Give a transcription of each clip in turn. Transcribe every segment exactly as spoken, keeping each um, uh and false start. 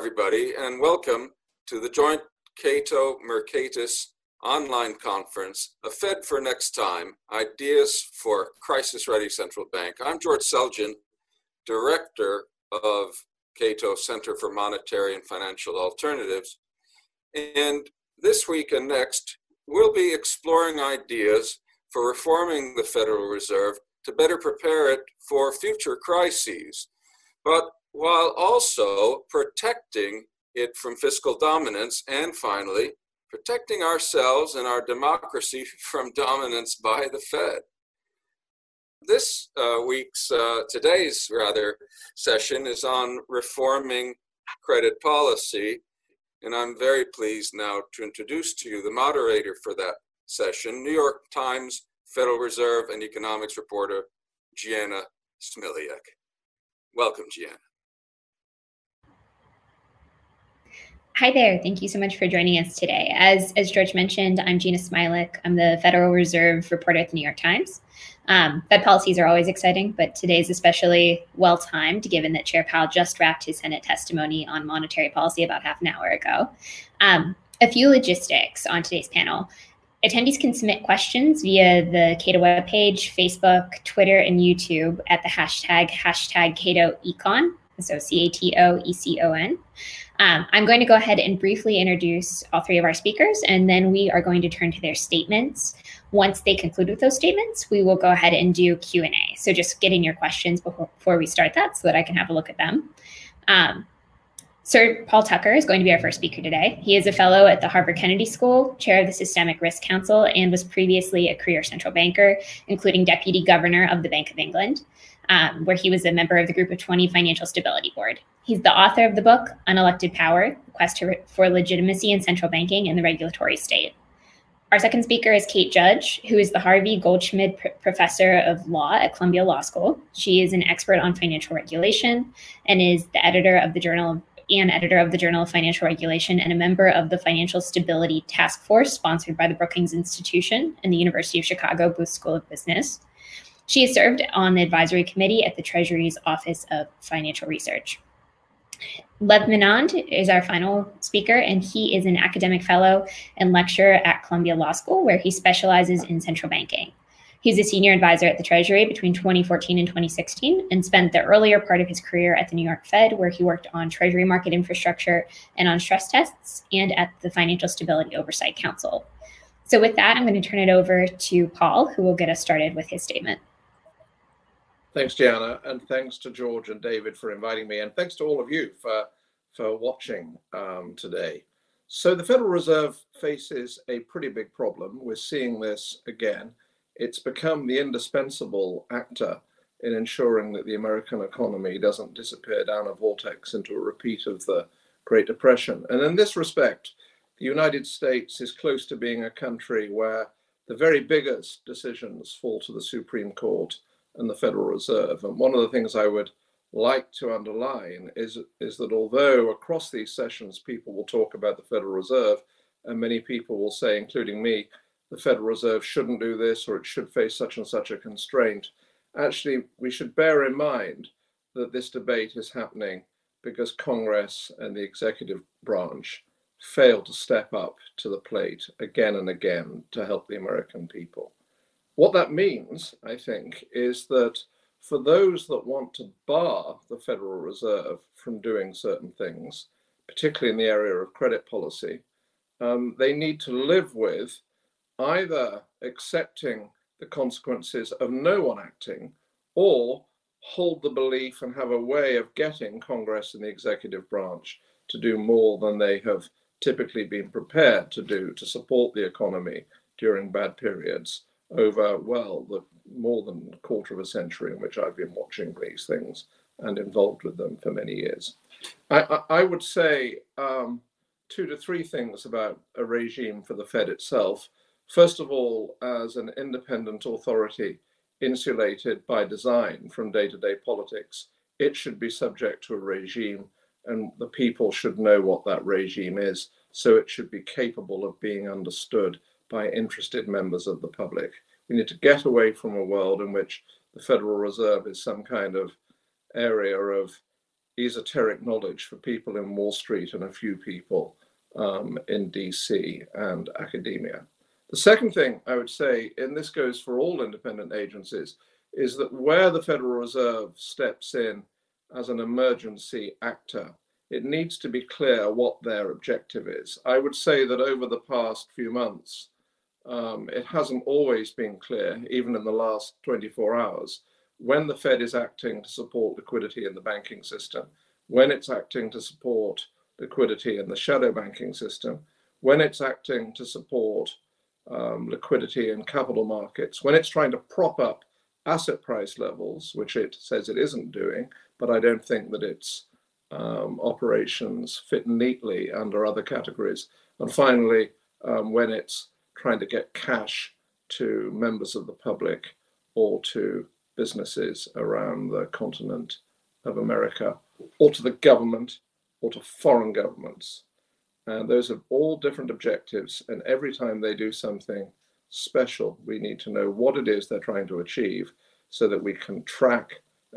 everybody, and welcome to the joint Cato-Mercatus online conference, A Fed for Next Time, Ideas for Crisis-Ready Central Bank. I'm George Selgin, Director of Cato Center for Monetary and Financial Alternatives, and this week and next, we'll be exploring ideas for reforming the Federal Reserve to better prepare it for future crises, but while also protecting it from fiscal dominance, and finally, protecting ourselves and our democracy from dominance by the Fed. This uh, week's, uh, today's rather, session is on reforming credit policy, and I'm very pleased now to introduce to you the moderator for that session, New York Times Federal Reserve and economics reporter, Jeanna Smialek. Welcome, Jeanna. Hi there, thank you so much for joining us today. As, as George mentioned, I'm Jeanna Smialek. I'm the Federal Reserve reporter at the New York Times. Um, Fed policies are always exciting, but today's especially well-timed given that Chair Powell just wrapped his Senate testimony on monetary policy about half an hour ago. Um, a few logistics on today's panel. Attendees can submit questions via the Cato webpage, Facebook, Twitter, and YouTube at the hashtag, hashtag CatoEcon, so C A T O E C O N. Um, I'm going to go ahead and briefly introduce all three of our speakers, and then we are going to turn to their statements. Once they conclude with those statements, we will go ahead and do Q and A. So just get in your questions before, before we start that so that I can have a look at them. Um, Sir Paul Tucker is going to be our first speaker today. He is a fellow at the Harvard Kennedy School, chair of the Systemic Risk Council, and was previously a career central banker, including deputy governor of the Bank of England, um, where he was a member of the Group of twenty Financial Stability Board. He's the author of the book, Unelected Power, The Quest for Legitimacy in Central Banking and the Regulatory State. Our second speaker is Kate Judge, who is the Harvey Goldschmidt Professor of Law at Columbia Law School. She is an expert on financial regulation and is the editor of the Journal of and editor of the Journal of Financial Regulation and a member of the Financial Stability Task Force sponsored by the Brookings Institution and the University of Chicago Booth School of Business. She has served on the advisory committee at the Treasury's Office of Financial Research. Lev Menand is our final speaker, and he is an academic fellow and lecturer at Columbia Law School, where he specializes in central banking. He's a senior advisor at the Treasury between twenty fourteen and twenty sixteen and spent the earlier part of his career at the New York Fed, where he worked on Treasury market infrastructure and on stress tests and at the Financial Stability Oversight Council. So with that, I'm going to turn it over to Paul, who will get us started with his statement. Thanks, Jeanna, and thanks to George and David for inviting me, and thanks to all of you for, for watching um, today. So the Federal Reserve faces a pretty big problem. We're seeing this again. It's become the indispensable actor in ensuring that the American economy doesn't disappear down a vortex into a repeat of the Great Depression. And in this respect, the United States is close to being a country where the very biggest decisions fall to the Supreme Court and the Federal Reserve. And one of the things I would like to underline is, is that although across these sessions, people will talk about the Federal Reserve, and many people will say, including me, the Federal Reserve shouldn't do this, or it should face such and such a constraint. Actually, we should bear in mind that this debate is happening because Congress and the executive branch failed to step up to the plate again and again to help the American people. What that means, I think, is that for those that want to bar the Federal Reserve from doing certain things, particularly in the area of credit policy, um, they need to live with either accepting the consequences of no one acting, or hold the belief and have a way of getting Congress and the executive branch to do more than they have typically been prepared to do to support the economy during bad periods over, well, the more than a quarter of a century in which I've been watching these things and involved with them for many years. I, I, I would say um, two to three things about a regime for the Fed itself. First of all, as an independent authority insulated by design from day-to-day politics, it should be subject to a regime, and the people should know what that regime is, so it should be capable of being understood by interested members of the public. We need to get away from a world in which the Federal Reserve is some kind of area of esoteric knowledge for people in Wall Street and a few people um, in D C and academia. The second thing I would say, and this goes for all independent agencies, is that where the Federal Reserve steps in as an emergency actor, it needs to be clear what their objective is. I would say that over the past few months, um, it hasn't always been clear, even in the last twenty-four hours, when the Fed is acting to support liquidity in the banking system, when it's acting to support liquidity in the shadow banking system, when it's acting to support um, liquidity in capital markets, when it's trying to prop up asset price levels, which it says it isn't doing, but I don't think that it's Um, operations fit neatly under other categories. And finally, um, when it's trying to get cash to members of the public or to businesses around the continent of America, or to the government, or to foreign governments. And those are all different objectives. And every time they do something special, we need to know what it is they're trying to achieve so that we can track,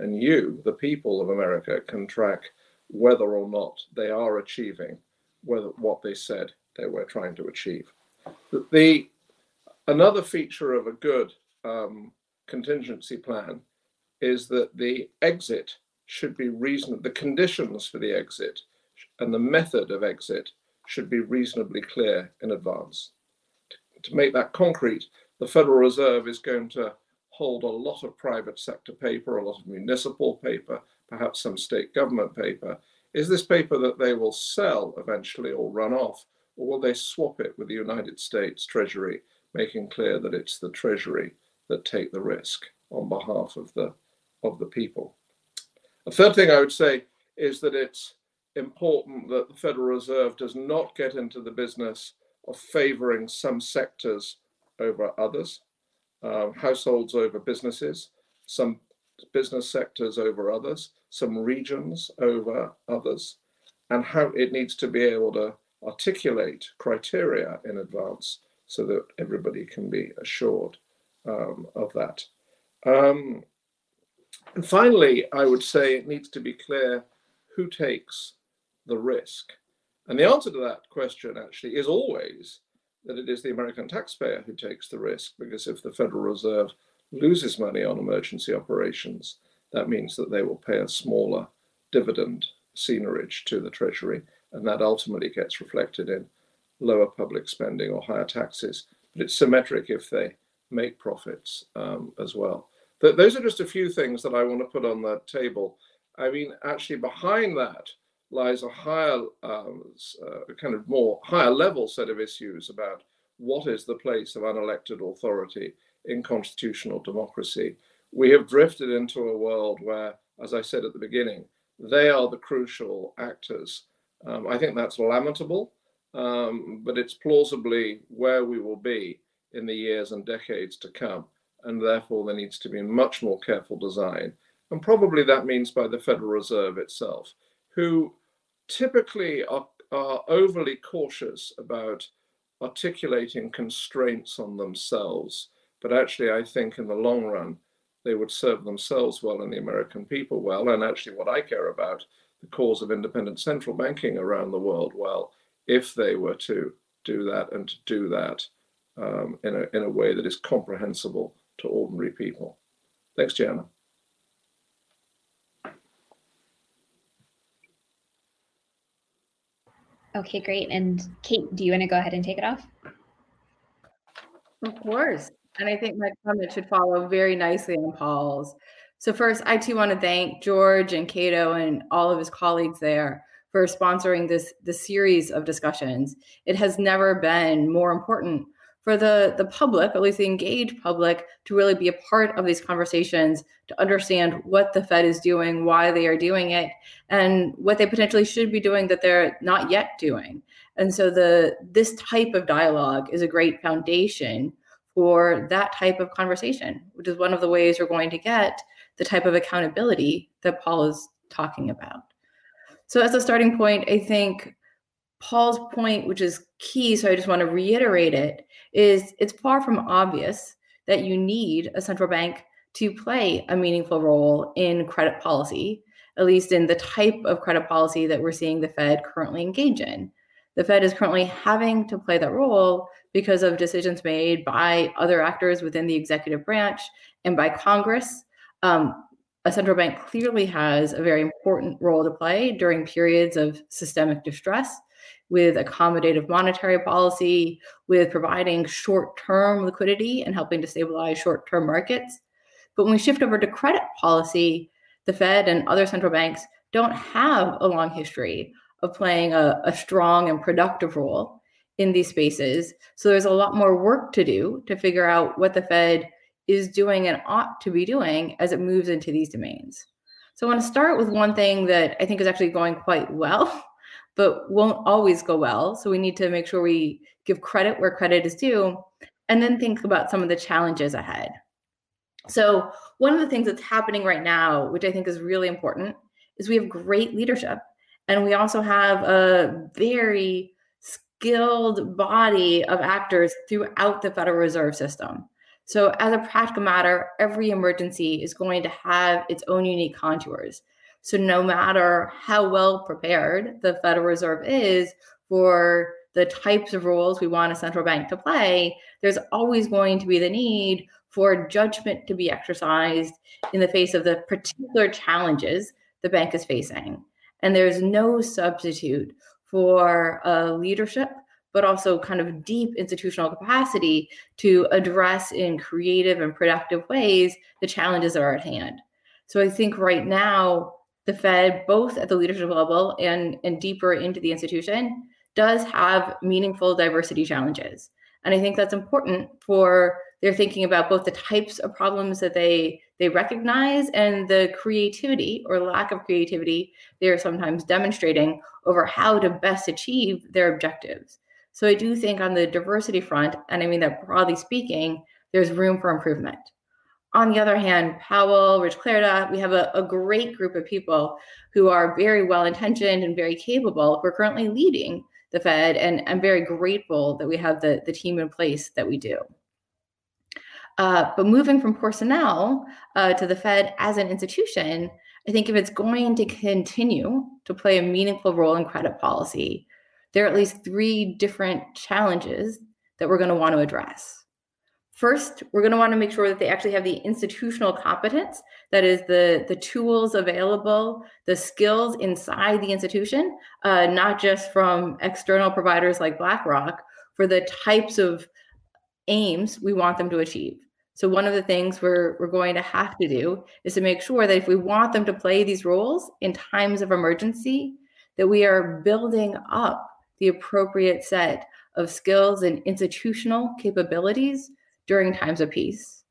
and you, the people of America, can track whether or not they are achieving whether what they said they were trying to achieve. The another feature of a good um, contingency plan is that the exit should be reasonable, the conditions for the exit and the method of exit should be reasonably clear in advance. To make that concrete, the Federal Reserve is going to hold a lot of private sector paper, a lot of municipal paper, perhaps some state government paper. Is this paper that they will sell eventually or run off, or will they swap it with the United States Treasury, making clear that it's the Treasury that take the risk on behalf of the, of the people? A third thing I would say is that it's important that the Federal Reserve does not get into the business of favoring some sectors over others, uh, households over businesses, some business sectors over others, some regions over others, and how it needs to be able to articulate criteria in advance so that everybody can be assured um, of that. Um, and finally, I would say it needs to be clear who takes the risk. And the answer to that question actually is always that it is the American taxpayer who takes the risk, because if the Federal Reserve loses money on emergency operations, that means that they will pay a smaller dividend seigniorage to the Treasury, and that ultimately gets reflected in lower public spending or higher taxes. But it's symmetric if they make profits um, as well. Th those are just a few things that I want to put on the table. I mean, actually behind that lies a higher, um, uh, kind of more higher level set of issues about what is the place of unelected authority in constitutional democracy. We have drifted into a world where, as I said at the beginning, they are the crucial actors. Um, I think that's lamentable, um, but it's plausibly where we will be in the years and decades to come. And therefore, there needs to be much more careful design. And probably that means by the Federal Reserve itself, who typically are, are overly cautious about articulating constraints on themselves. But actually, I think in the long run, they would serve themselves well and the American people well. And actually what I care about, the cause of independent central banking around the world, well, if they were to do that and to do that um, in, a, in a way that is comprehensible to ordinary people. Thanks, Jeanna. Okay, great. And Kate, do you want to go ahead and take it off? Of course. And I think my comment should follow very nicely on Paul's. So first, I too want to thank George and Cato and all of his colleagues there for sponsoring this, this series of discussions. It has never been more important for the, the public, at least the engaged public, to really be a part of these conversations, to understand what the Fed is doing, why they are doing it, and what they potentially should be doing that they're not yet doing. And so the this type of dialogue is a great foundation for that type of conversation, which is one of the ways we're going to get the type of accountability that Paul is talking about. So as a starting point, I think Paul's point, which is key, so I just want to reiterate it, is it's far from obvious that you need a central bank to play a meaningful role in credit policy. at least in the type of credit policy that we're seeing the Fed currently engage in. The Fed is currently having to play that role because of decisions made by other actors within the executive branch and by Congress. Um, a central bank clearly has a very important role to play during periods of systemic distress with accommodative monetary policy, with providing short-term liquidity and helping to stabilize short-term markets. But when we shift over to credit policy, the Fed and other central banks don't have a long history of playing a, a strong and productive role in these spaces. So there's a lot more work to do to figure out what the Fed is doing and ought to be doing as it moves into these domains. So I want to start with one thing that I think is actually going quite well, but won't always go well. So we need to make sure we give credit where credit is due, and then think about some of the challenges ahead. So one of the things that's happening right now, which I think is really important, is we have great leadership. And we also have a very skilled body of actors throughout the Federal Reserve System. So as a practical matter, every emergency is going to have its own unique contours. So no matter how well prepared the Federal Reserve is for the types of roles we want a central bank to play, there's always going to be the need for judgment to be exercised in the face of the particular challenges the bank is facing. And there's no substitute for uh, leadership, but also kind of deep institutional capacity to address in creative and productive ways the challenges that are at hand. So I think right now, the Fed, both at the leadership level and, and deeper into the institution, does have meaningful diversity challenges. And I think that's important for their thinking about both the types of problems that they they recognize and the creativity or lack of creativity they are sometimes demonstrating over how to best achieve their objectives. So I do think on the diversity front, and I mean that broadly speaking, there's room for improvement. On the other hand, Powell, Rich Clarda, we have a, a great group of people who are very well-intentioned and very capable. We're currently leading the Fed, and I'm very grateful that we have the, the team in place that we do. Uh, but moving from personnel uh, to the Fed as an institution, I think if it's going to continue to play a meaningful role in credit policy, there are at least three different challenges that we're going to want to address. First, we're going to want to make sure that they actually have the institutional competence, that is the, the tools available, the skills inside the institution, uh, not just from external providers like BlackRock, for the types of aims we want them to achieve. So one of the things we're, we're going to have to do is to make sure that if we want them to play these roles in times of emergency, that we are building up the appropriate set of skills and institutional capabilities during times of peace.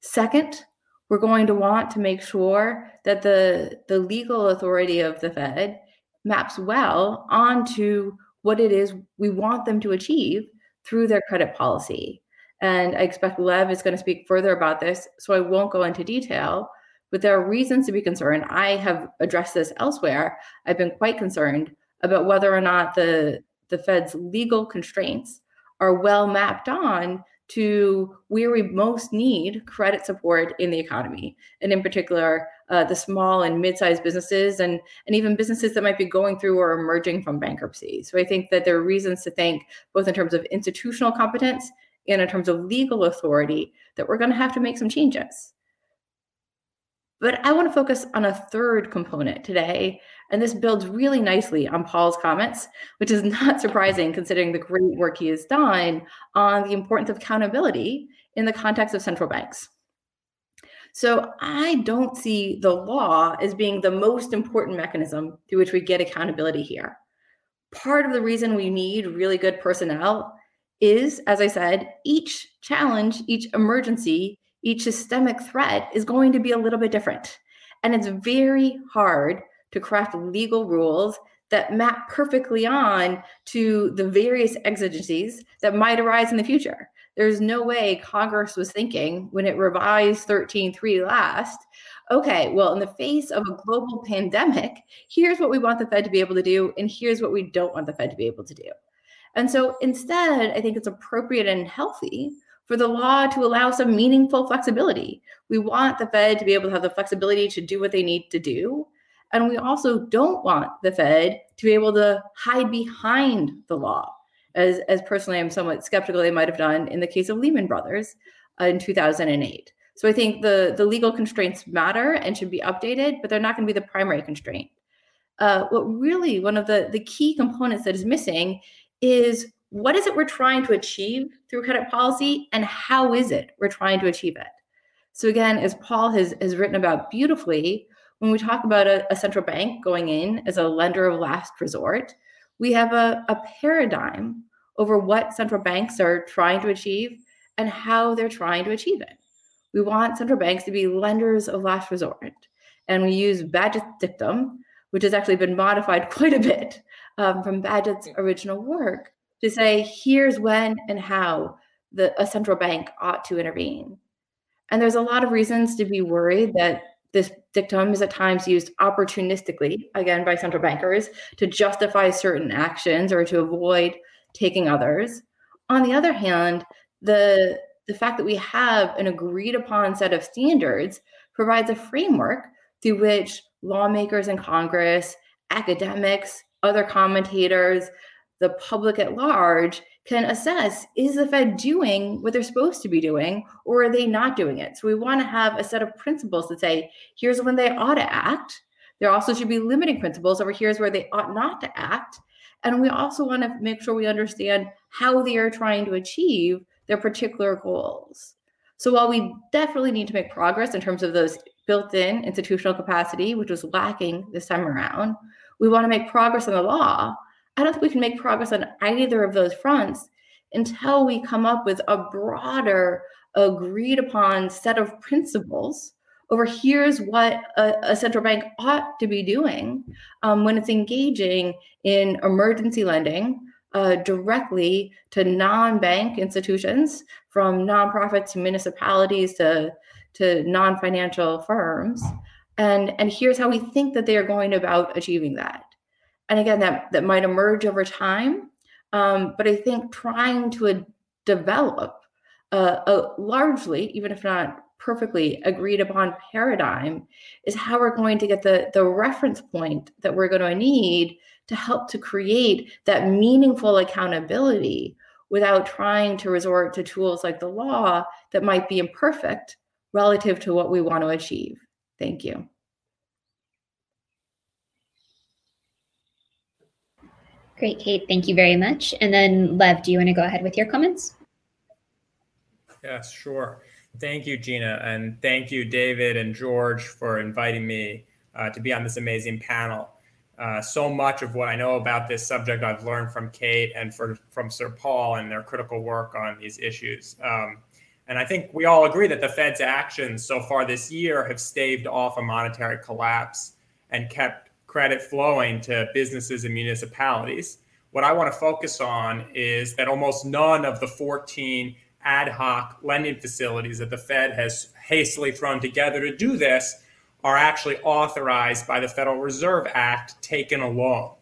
Second, we're going to want to make sure that the, the legal authority of the Fed maps well onto what it is we want them to achieve through their credit policy. And I expect Lev is going to speak further about this, so I won't go into detail, but there are reasons to be concerned. I have addressed this elsewhere. I've been quite concerned about whether or not the, the Fed's legal constraints are well mapped on to where we most need credit support in the economy, and in particular, uh, the small and mid-sized businesses and, and even businesses that might be going through or emerging from bankruptcy. So I think that there are reasons to think, both in terms of institutional competence and in terms of legal authority, that we're gonna have to make some changes. But I wanna focus on a third component today, and this builds really nicely on Paul's comments, which is not surprising considering the great work he has done on the importance of accountability in the context of central banks. So I don't see the law as being the most important mechanism through which we get accountability here. Part of the reason we need really good personnel is, as I said, each challenge, each emergency, each systemic threat is going to be a little bit different. And it's very hard to craft legal rules that map perfectly on to the various exigencies that might arise in the future. There's no way Congress was thinking when it revised thirteen three last, okay, well, in the face of a global pandemic, here's what we want the Fed to be able to do, and here's what we don't want the Fed to be able to do. And so instead, I think it's appropriate and healthy for the law to allow some meaningful flexibility. We want the Fed to be able to have the flexibility to do what they need to do, And we also don't want the Fed to be able to hide behind the law, as, as personally I'm somewhat skeptical they might have done in the case of Lehman Brothers uh, in two thousand eight. So I think the, the legal constraints matter and should be updated, but they're not going to be the primary constraint. Uh, what really one of the, the key components that is missing is what is it we're trying to achieve through credit policy, and how is it we're trying to achieve it? So again, as Paul has, has written about beautifully, when we talk about a, a central bank going in as a lender of last resort, we have a, a paradigm over what central banks are trying to achieve and how they're trying to achieve it. We want central banks to be lenders of last resort. And we use Bagehot's dictum, which has actually been modified quite a bit um, from Bagehot's original work, to say, here's when and how the, a central bank ought to intervene. And there's a lot of reasons to be worried that this dictum is at times used opportunistically, again, by central bankers to justify certain actions or to avoid taking others. On the other hand, the, the fact that we have an agreed upon set of standards provides a framework through which lawmakers in Congress, academics, other commentators, the public at large can assess, is the Fed doing what they're supposed to be doing, or are they not doing it? So we want to have a set of principles that say, here's when they ought to act. There also should be limiting principles over here's where they ought not to act. And we also want to make sure we understand how they are trying to achieve their particular goals. So while we definitely need to make progress in terms of those built-in institutional capacity, which was lacking this time around, we want to make progress on the law. I don't think we can make progress on either of those fronts until we come up with a broader, agreed upon set of principles over here's what a, a central bank ought to be doing um, when it's engaging in emergency lending uh, directly to non-bank institutions, from nonprofits to municipalities to, to non-financial firms. And, and here's how we think that they are going about achieving that. And again, that, that might emerge over time, um, but I think trying to uh, develop uh, a largely, even if not perfectly, agreed upon paradigm is how we're going to get the, the reference point that we're going to need to help to create that meaningful accountability without trying to resort to tools like the law that might be imperfect relative to what we want to achieve. Thank you. Great, Kate, thank you very much. And then Lev, do you want to go ahead with your comments? Yes, sure. Thank you, Jeanna. And thank you, David and George, for inviting me uh, to be on this amazing panel. Uh, so much of what I know about this subject I've learned from Kate and for, from Sir Paul and their critical work on these issues. Um, and I think we all agree that the Fed's actions so far this year have staved off a monetary collapse and kept credit flowing to businesses and municipalities. What I want to focus on is that almost none of the fourteen ad hoc lending facilities that the Fed has hastily thrown together to do this are actually authorized by the Federal Reserve Act taken alone.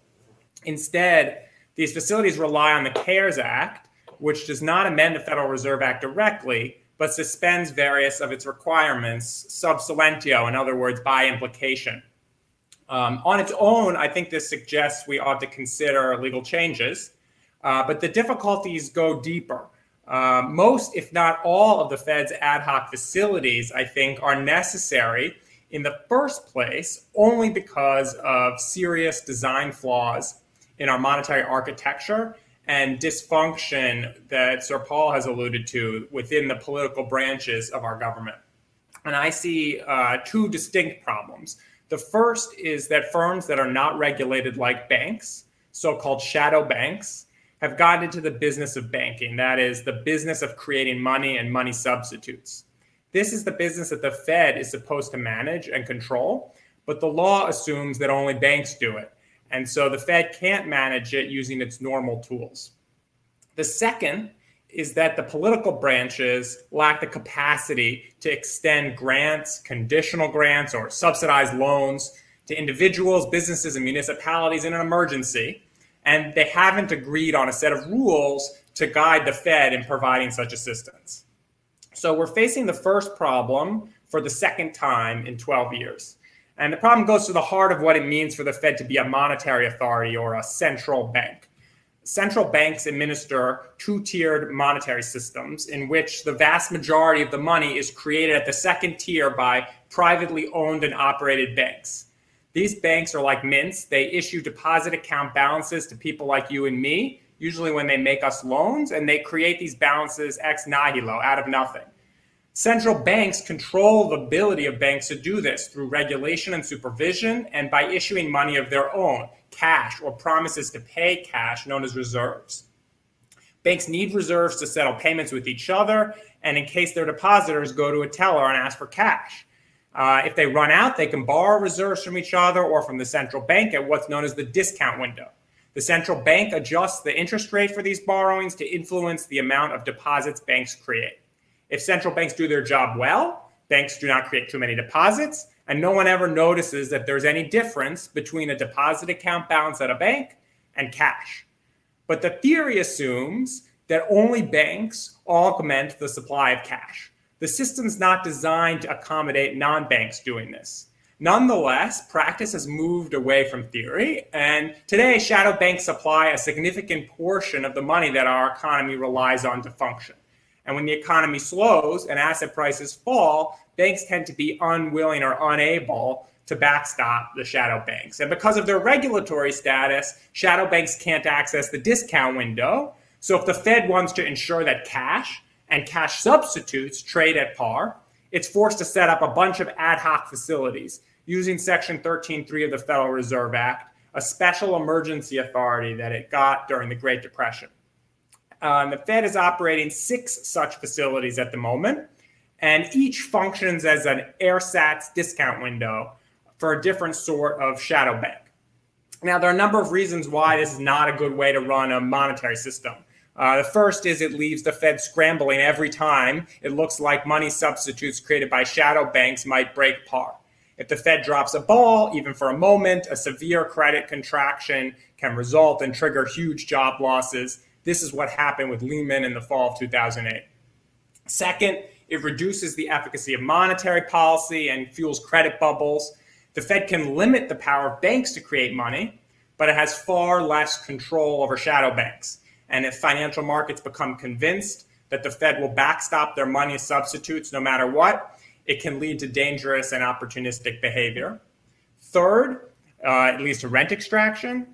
Instead, these facilities rely on the CARES Act, which does not amend the Federal Reserve Act directly, but suspends various of its requirements sub silentio, in other words, by implication. Um, on its own, I think this suggests we ought to consider legal changes, uh, but the difficulties go deeper. Uh, most, if not all, of the Fed's ad hoc facilities, I think, are necessary in the first place only because of serious design flaws in our monetary architecture and dysfunction that Sir Paul has alluded to within the political branches of our government. And I see uh, two distinct problems. The first is that firms that are not regulated like banks, so-called shadow banks, have gotten into the business of banking. That is the business of creating money and money substitutes. This is the business that the Fed is supposed to manage and control, but the law assumes that only banks do it. And so the Fed can't manage it using its normal tools. The second is that the political branches lack the capacity to extend grants, conditional grants, or subsidized loans to individuals, businesses, and municipalities in an emergency, and they haven't agreed on a set of rules to guide the Fed in providing such assistance. So we're facing the first problem for the second time in twelve years, And the problem goes to the heart of what it means for the Fed to be a monetary authority or a central bank. Central banks administer two-tiered monetary systems in which the vast majority of the money is created at the second tier by privately owned and operated banks. These banks are like mints. They issue deposit account balances to people like you and me, usually when they make us loans, and they create these balances ex nihilo, out of nothing. Central banks control the ability of banks to do this through regulation and supervision and by issuing money of their own, cash or promises to pay cash, known as reserves. Banks need reserves to settle payments with each other and in case their depositors go to a teller and ask for cash. Uh, if they run out, they can borrow reserves from each other or from the central bank at what's known as the discount window. The central bank adjusts the interest rate for these borrowings to influence the amount of deposits banks create. If central banks do their job well, banks do not create too many deposits, and no one ever notices that there's any difference between a deposit account balance at a bank and cash. But the theory assumes that only banks augment the supply of cash. The system's not designed to accommodate non-banks doing this. Nonetheless, practice has moved away from theory, and today shadow banks supply a significant portion of the money that our economy relies on to function. And when the economy slows and asset prices fall, banks tend to be unwilling or unable to backstop the shadow banks. And because of their regulatory status, shadow banks can't access the discount window. So if the Fed wants to ensure that cash and cash substitutes trade at par, it's forced to set up a bunch of ad hoc facilities using Section thirteen point three of the Federal Reserve Act, a special emergency authority that it got during the Great Depression. Um, the Fed is operating six such facilities at the moment, and each functions as an ersatz discount window for a different sort of shadow bank. Now, there are a number of reasons why this is not a good way to run a monetary system. Uh, the first is it leaves the Fed scrambling every time it looks like money substitutes created by shadow banks might break par. If the Fed drops a ball, even for a moment, a severe credit contraction can result and trigger huge job losses. This is what happened with Lehman in the fall of two thousand eight. Second, it reduces the efficacy of monetary policy and fuels credit bubbles. The Fed can limit the power of banks to create money, but it has far less control over shadow banks. And if financial markets become convinced that the Fed will backstop their money substitutes no matter what, it can lead to dangerous and opportunistic behavior. Third, uh, it leads to rent extraction.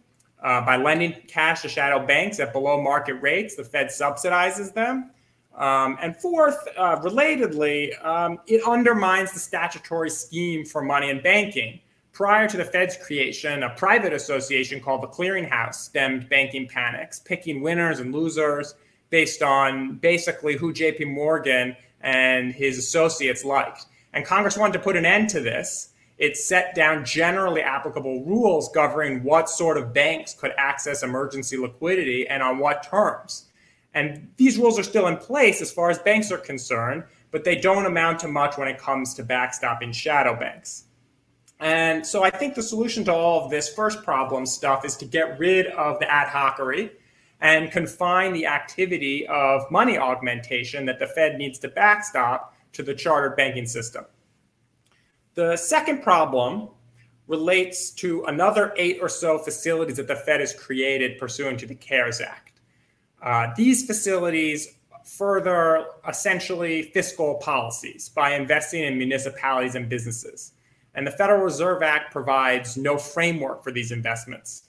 Uh, by lending cash to shadow banks at below market rates, the Fed subsidizes them. Um, and fourth, uh, relatedly, um, it undermines the statutory scheme for money and banking. Prior to the Fed's creation, a private association called the Clearing House stemmed banking panics, picking winners and losers based on basically who J P Morgan and his associates liked. And Congress wanted to put an end to this. It set down generally applicable rules governing what sort of banks could access emergency liquidity and on what terms. And these rules are still in place as far as banks are concerned, but they don't amount to much when it comes to backstopping shadow banks. And so I think the solution to all of this first problem stuff is to get rid of the ad hocery and confine the activity of money augmentation that the Fed needs to backstop to the chartered banking system. The second problem relates to another eight or so facilities that the Fed has created pursuant to the CARES Act. Uh, these facilities further essentially fiscal policies by investing in municipalities and businesses. And the Federal Reserve Act provides no framework for these investments.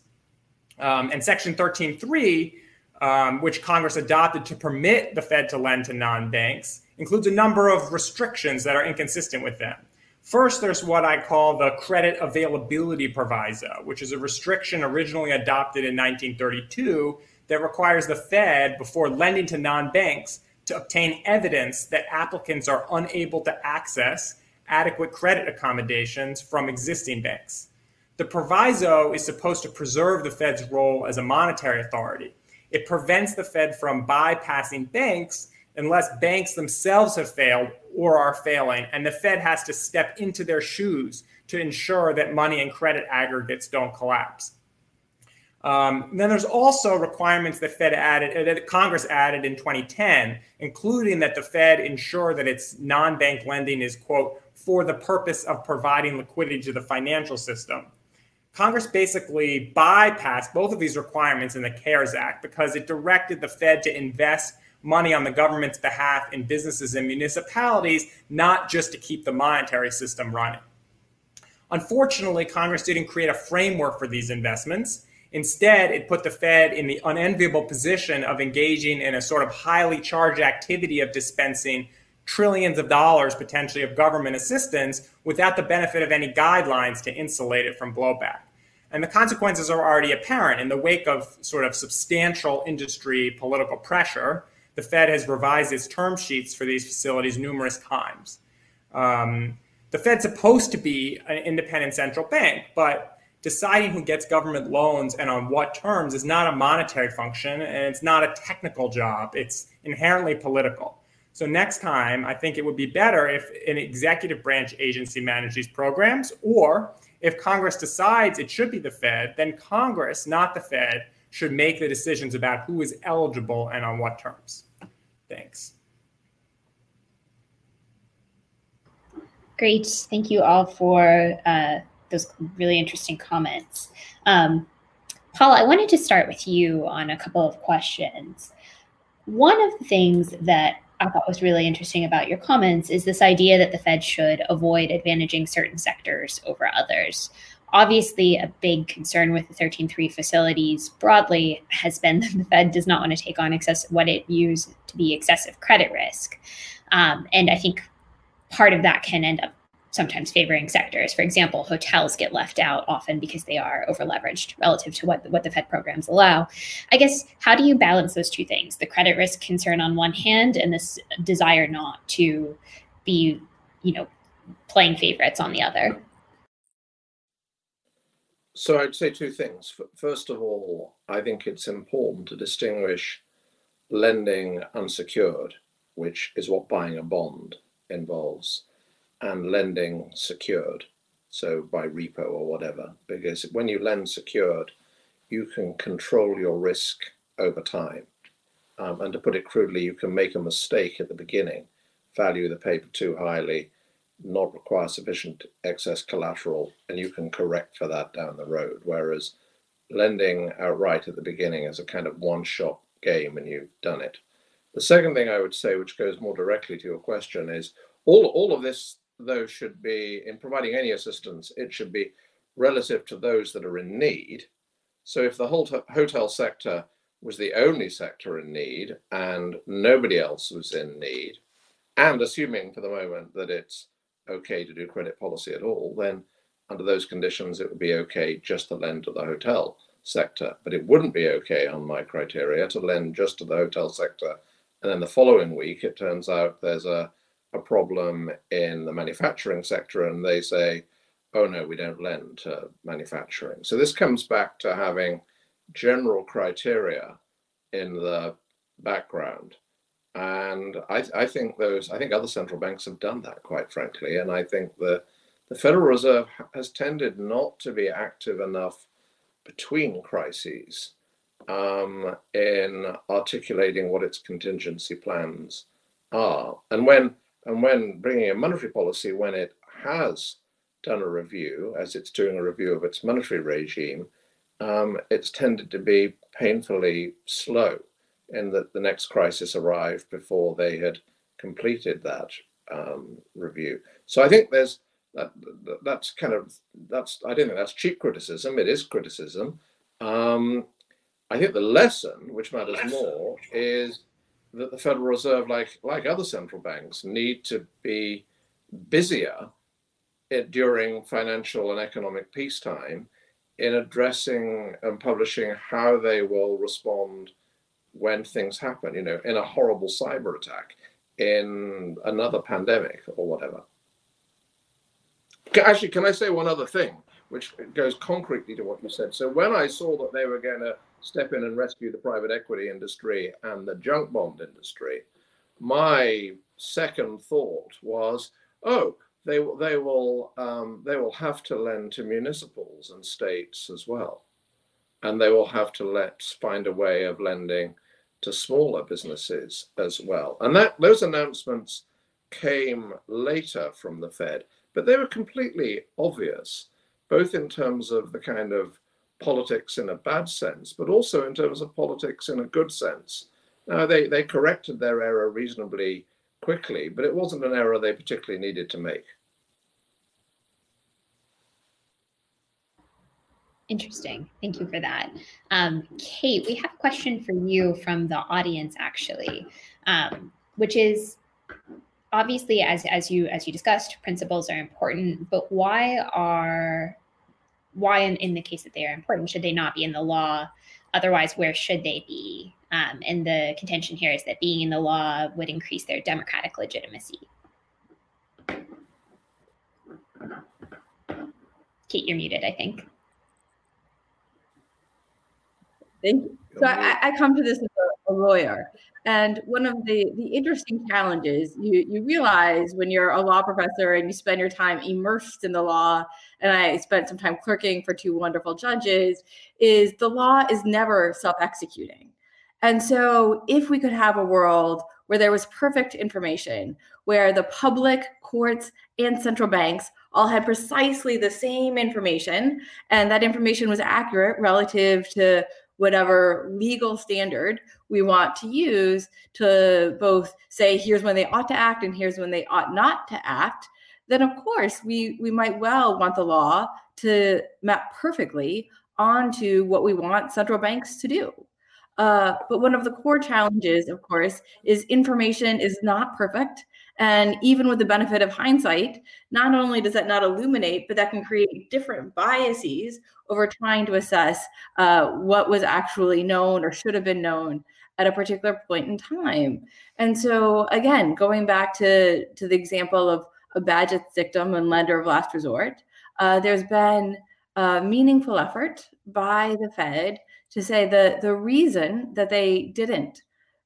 Um, and Section thirteen point three, um, which Congress adopted to permit the Fed to lend to non-banks, includes a number of restrictions that are inconsistent with them. First, there's what I call the credit availability proviso, which is a restriction originally adopted in nineteen thirty-two that requires the Fed, before lending to non-banks, to obtain evidence that applicants are unable to access adequate credit accommodations from existing banks. The proviso is supposed to preserve the Fed's role as a monetary authority. It prevents the Fed from bypassing banks unless banks themselves have failed or are failing, and the Fed has to step into their shoes to ensure that money and credit aggregates don't collapse. Um, then there's also requirements that Fed added, that Congress added in twenty ten, including that the Fed ensure that its non-bank lending is, quote, for the purpose of providing liquidity to the financial system. Congress basically bypassed both of these requirements in the CARES Act because it directed the Fed to invest money on the government's behalf in businesses and municipalities, not just to keep the monetary system running. Unfortunately, Congress didn't create a framework for these investments. Instead, it put the Fed in the unenviable position of engaging in a sort of highly charged activity of dispensing trillions of dollars, potentially, of government assistance without the benefit of any guidelines to insulate it from blowback. And the consequences are already apparent. In the wake of sort of substantial industry political pressure, the Fed has revised its term sheets for these facilities numerous times. Um, the Fed's supposed to be an independent central bank, but deciding who gets government loans and on what terms is not a monetary function, and it's not a technical job. It's inherently political. So next time, I think it would be better if an executive branch agency managed these programs, or if Congress decides it should be the Fed, then Congress, not the Fed, should make the decisions about who is eligible and on what terms. Thanks. Great. Thank you all for uh, those really interesting comments. Um, Paula, I wanted to start with you on a couple of questions. One of the things that I thought was really interesting about your comments is this idea that the Fed should avoid advantaging certain sectors over others. Obviously, a big concern with the thirteen three facilities broadly has been that the Fed does not want to take on excess, what it views to be excessive credit risk. Um, and I think part of that can end up sometimes favoring sectors. For example, hotels get left out often because they are over-leveraged relative to what, what the Fed programs allow. I guess, how do you balance those two things? The credit risk concern on one hand, and this desire not to be, you know, playing favorites on the other. So I'd say two things. First of all, I think it's important to distinguish lending unsecured, which is what buying a bond involves, and lending secured, so by repo or whatever, because when you lend secured, you can control your risk over time. Um, and to put it crudely, you can make a mistake at the beginning, value the paper too highly, not require sufficient excess collateral, and you can correct for that down the road. Whereas lending outright at the beginning is a kind of one-shot game, and you've done it. The second thing I would say, which goes more directly to your question, is all, all of this, though, should be, in providing any assistance, it should be relative to those that are in need. So if the whole hotel sector was the only sector in need and nobody else was in need, and assuming for the moment that it's okay to do credit policy at all, then under those conditions, it would be okay just to lend to the hotel sector. But it wouldn't be okay on my criteria to lend just to the hotel sector. And then the following week, it turns out there's a a problem in the manufacturing sector, and they say, oh no, we don't lend to manufacturing. So this comes back to having general criteria in the background. And I, I think those, I think other central banks have done that, quite frankly. And I think the, the Federal Reserve has tended not to be active enough between crises um, in articulating what its contingency plans are. And when And when bringing in monetary policy, when it has done a review, as it's doing a review of its monetary regime, um, it's tended to be painfully slow in that the next crisis arrived before they had completed that um, review. So I think there's that, that's kind of, that's, I don't think that's cheap criticism. It is criticism. Um, I think the lesson, which matters more, is that the Federal Reserve, like like other central banks, need to be busier at, during financial and economic peacetime in addressing and publishing how they will respond when things happen, you know, in a horrible cyber attack, in another pandemic or whatever. Actually, can I say one other thing, which goes concretely to what you said? So when I saw that they were going to step in and rescue the private equity industry and the junk bond industry, my second thought was, oh, they will they will um, they will have to lend to municipals and states as well. and they will have to let's find a way of lending to smaller businesses as well. And that those announcements came later from the Fed, but they were completely obvious, both in terms of the kind of politics in a bad sense, but also in terms of politics in a good sense. Now, they, they corrected their error reasonably quickly, but it wasn't an error they particularly needed to make. Interesting. Thank you for that. Um, Kate, we have a question for you from the audience, actually, um, which is, obviously, as, as, you, as you discussed, principles are important, but why are, why in, in the case that they are important, should they not be in the law? Otherwise, where should they be? Um, and the contention here is that being in the law would increase their democratic legitimacy. Kate, you're muted, I think. Thank you. So I, I come to this as a, a lawyer. And one of the, the interesting challenges you, you realize when you're a law professor and you spend your time immersed in the law, and I spent some time clerking for two wonderful judges, is the law is never self-executing. And so if we could have a world where there was perfect information, where the public, courts, and central banks all had precisely the same information, and that information was accurate relative to whatever legal standard we want to use to both say, here's when they ought to act and here's when they ought not to act, then of course we, we might well want the law to map perfectly onto what we want central banks to do. Uh, but one of the core challenges, of course, is information is not perfect. And even with the benefit of hindsight, not only does that not illuminate, but that can create different biases over trying to assess uh, what was actually known or should have been known at a particular point in time. And so, again, going back to, to the example of a Bagehot's dictum and lender of last resort, uh, there's been a meaningful effort by the Fed to say that the reason that they didn't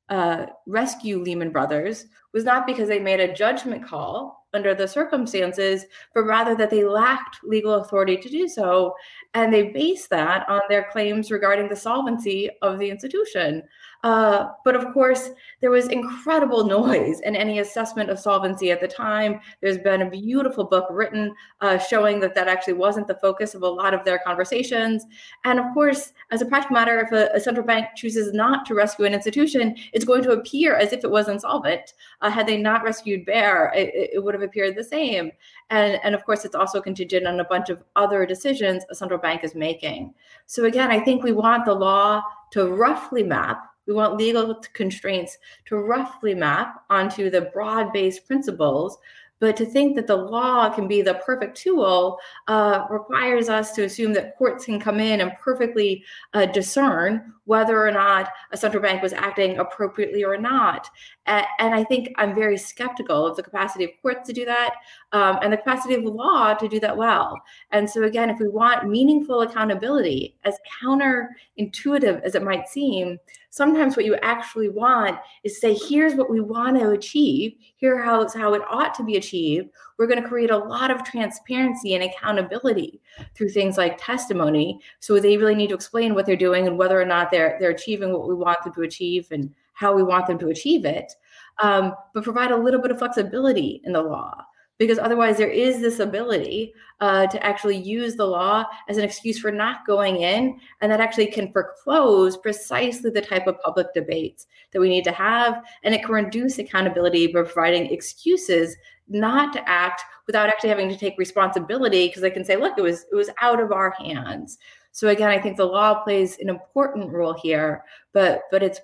Uh, rescue Lehman Brothers was not because they made a judgment call under the circumstances, but rather that they lacked legal authority to do so. And they based that on their claims regarding the solvency of the institution. Uh, but of course, there was incredible noise in any assessment of solvency at the time. There's been a beautiful book written uh, showing that that actually wasn't the focus of a lot of their conversations. And of course, as a practical matter, if a, a central bank chooses not to rescue an institution, it's going to appear as if it was insolvent. Uh, had they not rescued Bear, it, it would have appeared the same. And, and of course, it's also contingent on a bunch of other decisions a central bank is making. So again, I think we want the law to roughly map We want legal constraints to roughly map onto the broad-based principles, but to think that the law can be the perfect tool uh, requires us to assume that courts can come in and perfectly uh, discern whether or not a central bank was acting appropriately or not. And, and I think I'm very skeptical of the capacity of courts to do that um, and the capacity of law to do that well. And so again, if we want meaningful accountability, as counterintuitive as it might seem, sometimes what you actually want is say, here's what we want to achieve. Here how it's how it ought to be achieved. We're going to create a lot of transparency and accountability through things like testimony. So they really need to explain what they're doing and whether or not they're, they're achieving what we want them to achieve and how we want them to achieve it. Um, but provide a little bit of flexibility in the law, because otherwise there is this ability uh, to actually use the law as an excuse for not going in. And that actually can foreclose precisely the type of public debates that we need to have. And it can reduce accountability by providing excuses not to act without actually having to take responsibility, because they can say, look, it was, it was out of our hands. So again, I think the law plays an important role here, but, but it's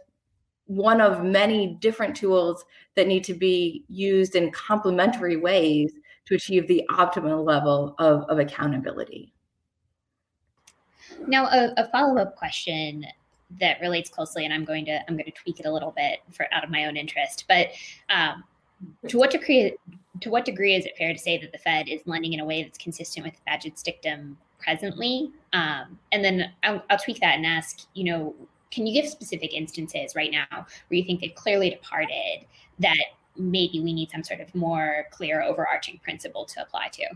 one of many different tools that need to be used in complementary ways to achieve the optimal level of, of accountability. Now, a, a follow-up question that relates closely, and I'm going to I'm going to tweak it a little bit for out of my own interest. But um, to what degree to what degree is it fair to say that the Fed is lending in a way that's consistent with Bagehot's dictum presently? Um, and then I'll, I'll tweak that and ask, you know. Can you give specific instances right now where you think they've clearly departed that maybe we need some sort of more clear overarching principle to apply to?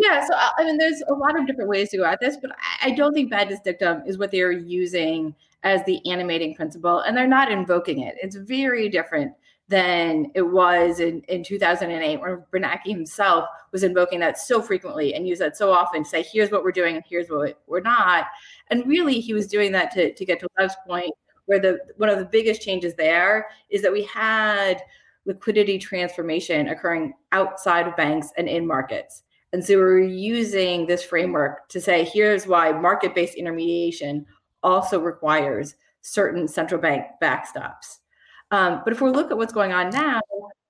Yeah, so I mean, there's a lot of different ways to go at this, but I don't think Badge's dictum is what they're using as the animating principle, and they're not invoking it. It's very different than it was in, in two thousand eight when Bernanke himself was invoking that so frequently and used that so often to say, here's what we're doing and here's what we're not. And really, he was doing that to, to get to Lev's point, where the one of the biggest changes there is that we had liquidity transformation occurring outside of banks and in markets. And so we're using this framework to say, here's why market-based intermediation also requires certain central bank backstops. Um, but if we look at what's going on now,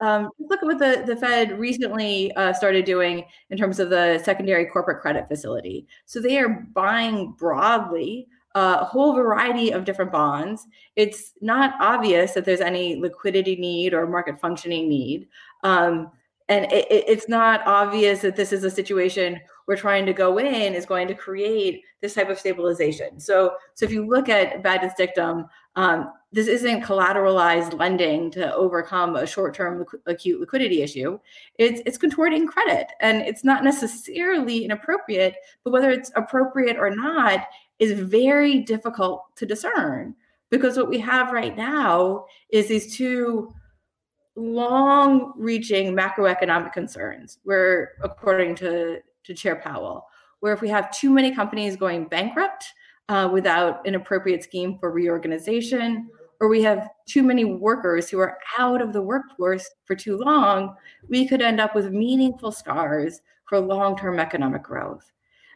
um, look at what the, the Fed recently uh, started doing in terms of the secondary corporate credit facility. So they are buying broadly uh, a whole variety of different bonds. It's not obvious that there's any liquidity need or market functioning need. Um, And it, it's not obvious that this is a situation we're trying to go in is going to create this type of stabilization. So, so if you look at Badge's dictum, um, this isn't collateralized lending to overcome a short-term acute liquidity issue. It's it's contorting credit, and it's not necessarily inappropriate. But whether it's appropriate or not is very difficult to discern, because what we have right now is these two long-reaching macroeconomic concerns, where, according to, to Chair Powell, where if we have too many companies going bankrupt uh, without an appropriate scheme for reorganization, or we have too many workers who are out of the workforce for too long, we could end up with meaningful scars for long-term economic growth.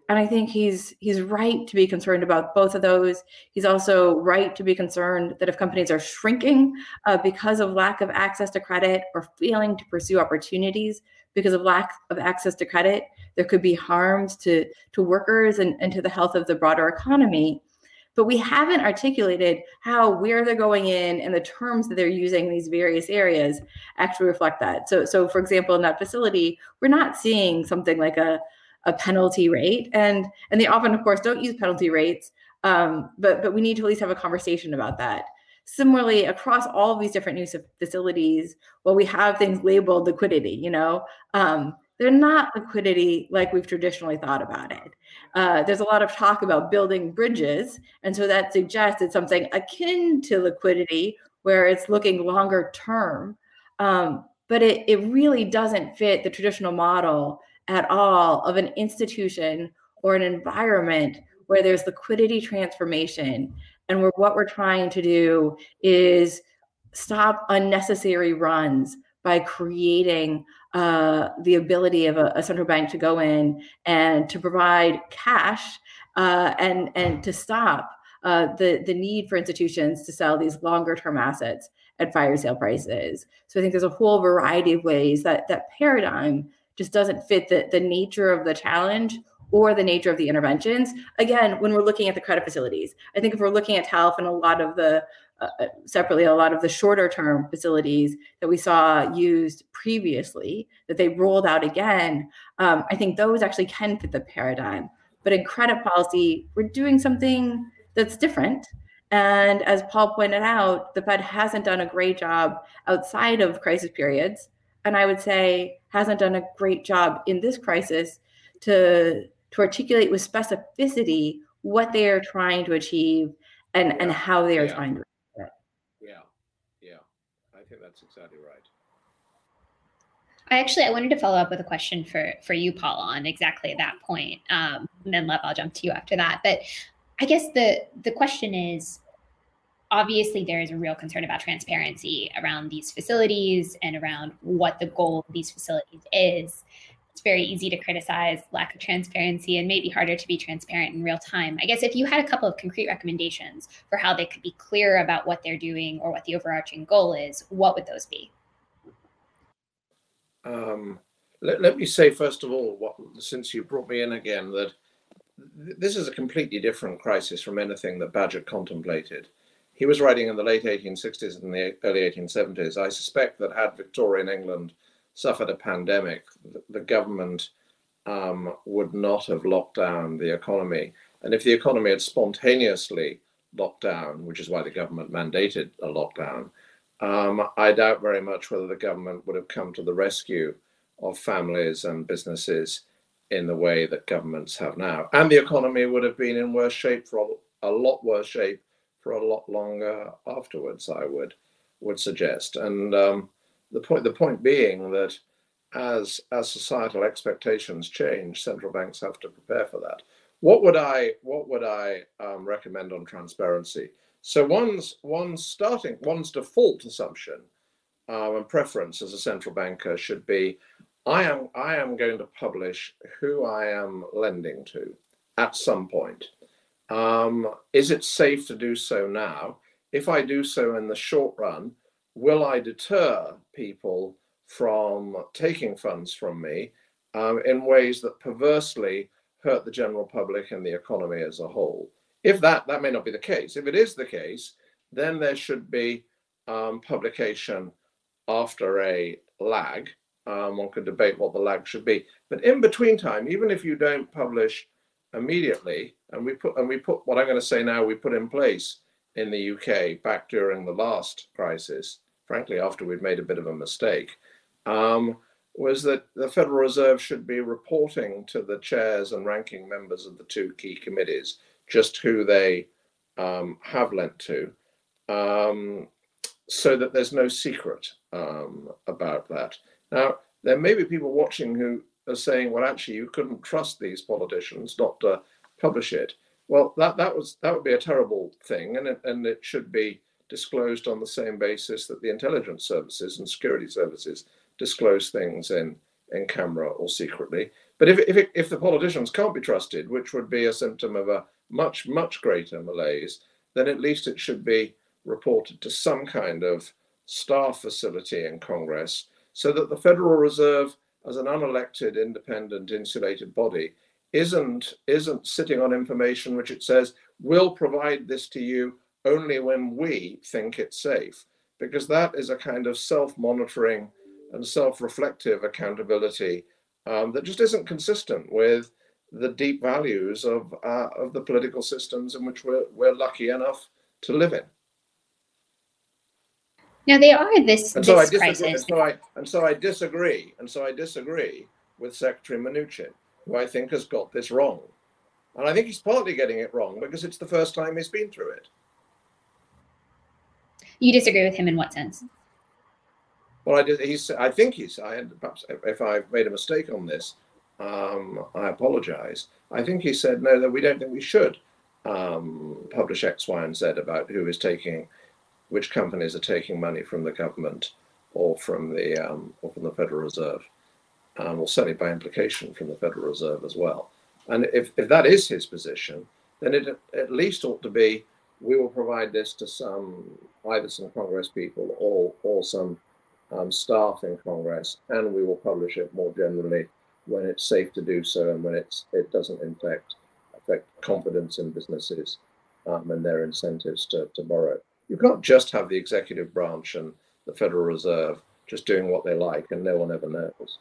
And I think he's he's right to be concerned about both of those. He's also right to be concerned that if companies are shrinking uh, because of lack of access to credit, or failing to pursue opportunities because of lack of access to credit, there could be harms to, to workers and, and to the health of the broader economy. But we haven't articulated how, where they're going in, and the terms that they're using in these various areas actually reflect that. So, so for example, in that facility, we're not seeing something like a a penalty rate. And, and they often, of course, don't use penalty rates, um, but, but we need to at least have a conversation about that. Similarly, across all of these different new facilities, while we have things labeled liquidity, you know, um, they're not liquidity like we've traditionally thought about it. Uh, there's a lot of talk about building bridges. And so that suggests it's something akin to liquidity, where it's looking longer term, um, but it, it really doesn't fit the traditional model at all of an institution or an environment where there's liquidity transformation, and where what we're trying to do is stop unnecessary runs by creating uh, the ability of a, a central bank to go in and to provide cash uh, and, and to stop uh, the, the need for institutions to sell these longer term assets at fire sale prices. So I think there's a whole variety of ways that that paradigm just doesn't fit the, the nature of the challenge or the nature of the interventions. Again, when we're looking at the credit facilities, I think if we're looking at T A L F and a lot of the, uh, separately, a lot of the shorter term facilities that we saw used previously, that they rolled out again, um, I think those actually can fit the paradigm. But in credit policy, we're doing something that's different. And as Paul pointed out, the Fed hasn't done a great job outside of crisis periods. And I would say hasn't done a great job in this crisis to, to articulate with specificity what they are trying to achieve and, yeah. and how they are yeah. trying to achieve it. Yeah, yeah, I think that's exactly right. I actually, I wanted to follow up with a question for, for you, Paul, on exactly that point. Um, and then Lev, I'll jump to you after that. But I guess the, the question is, obviously, there is a real concern about transparency around these facilities and around what the goal of these facilities is. It's very easy to criticize lack of transparency, and maybe harder to be transparent in real time. I guess if you had a couple of concrete recommendations for how they could be clear about what they're doing or what the overarching goal is, what would those be? Um, let, let me say, first of all, what, since you brought me in again, that this is a completely different crisis from anything that Badger contemplated. He was writing in the late eighteen sixties and the early eighteen seventies. I suspect that had Victorian England suffered a pandemic, the government um, would not have locked down the economy. And if the economy had spontaneously locked down, which is why the government mandated a lockdown, um, I doubt very much whether the government would have come to the rescue of families and businesses in the way that governments have now. And the economy would have been in worse shape for a, a lot worse shape for a lot longer afterwards, I would would suggest. And um, the point the point being that as as societal expectations change, central banks have to prepare for that. What would I what would I um, recommend on transparency? So one's one's starting one's default assumption um, and preference as a central banker should be, I am I am going to publish who I am lending to at some point. Um, is it safe to do so now? If I do so in the short run, will I deter people from taking funds from me um, in ways that perversely hurt the general public and the economy as a whole? If that, that may not be the case. If it is the case, then there should be um, publication after a lag. Um, one could debate what the lag should be. But in between time, even if you don't publish immediately, and we put and we put what I'm going to say now, we put in place in the U K back during the last crisis, frankly, after we'd made a bit of a mistake, um, was that the Federal Reserve should be reporting to the chairs and ranking members of the two key committees just who they um, have lent to, um, so that there's no secret um, about that. Now, there may be people watching who are saying, well, actually, you couldn't trust these politicians not to publish it. Well, that, that was that would be a terrible thing, and it, and it should be disclosed on the same basis that the intelligence services and security services disclose things in, in camera or secretly. But if, if, it, if the politicians can't be trusted, which would be a symptom of a much, much greater malaise, then at least it should be reported to some kind of staff facility in Congress, so that the Federal Reserve, as an unelected, independent, insulated body, isn't, isn't sitting on information which it says, we'll provide this to you only when we think it's safe, because that is a kind of self-monitoring and self-reflective accountability um, that just isn't consistent with the deep values of, uh, of the political systems in which we're, we're lucky enough to live in. Now they are this, and so this I disagree, crisis. And so I, and so I disagree. And so I disagree with Secretary Mnuchin, who I think has got this wrong. And I think he's partly getting it wrong because it's the first time he's been through it. You disagree with him in what sense? Well, I, did, he's, I think he's, I, perhaps if I've made a mistake on this, um, I apologize. I think he said, no, that we don't think we should um, publish X, Y, and Z about who is taking, which companies are taking money from the government or from the um, or from the Federal Reserve, um, or certainly by implication from the Federal Reserve as well. And if, if that is his position, then it at least ought to be, we will provide this to some, either some Congress people or, or some um, staff in Congress, and we will publish it more generally when it's safe to do so and when it's, it doesn't affect, affect confidence in businesses um, and their incentives to, to borrow. You can't just have the executive branch and the Federal Reserve just doing what they like and no one ever knows.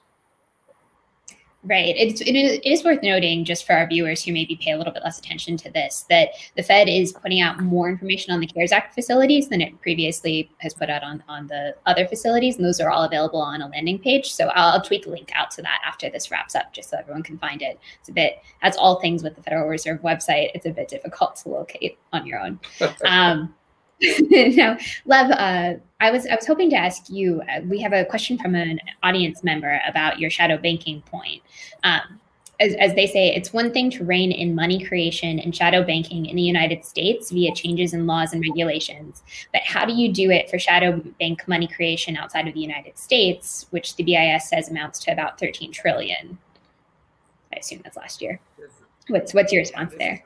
Right. It's, it, is, it is worth noting, just for our viewers who maybe pay a little bit less attention to this, that the Fed is putting out more information on the CARES Act facilities than it previously has put out on, on the other facilities. And those are all available on a landing page. So I'll, I'll tweet the link out to that after this wraps up, just so everyone can find it. It's a bit, as all things with the Federal Reserve website, it's a bit difficult to locate on your own. Um, Now, Lev, uh, I was I was hoping to ask you, uh, we have a question from an audience member about your shadow banking point. Um, as, as they say, it's one thing to rein in money creation and shadow banking in the United States via changes in laws and regulations, but how do you do it for shadow bank money creation outside of the United States, which the B I S says amounts to about thirteen trillion? I assume that's last year. What's, what's your response there?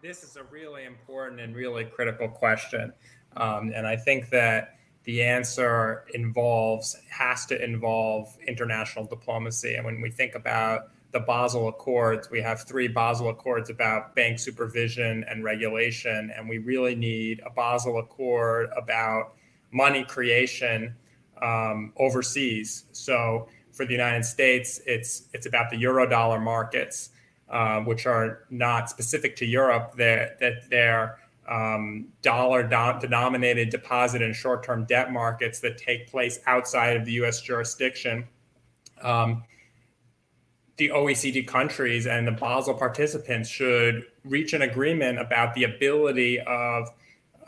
This is a really important and really critical question. Um, and I think that the answer involves, has to involve international diplomacy. And when we think about the Basel Accords, we have three Basel Accords about bank supervision and regulation. And we really need a Basel Accord about money creation um, overseas. So for the United States, it's, it's about the Eurodollar markets. Uh, which are not specific to Europe, they're, that they're um, dollar-denominated do- deposit and short-term debt markets that take place outside of the U S jurisdiction. Um, the O E C D countries and the Basel participants should reach an agreement about the ability of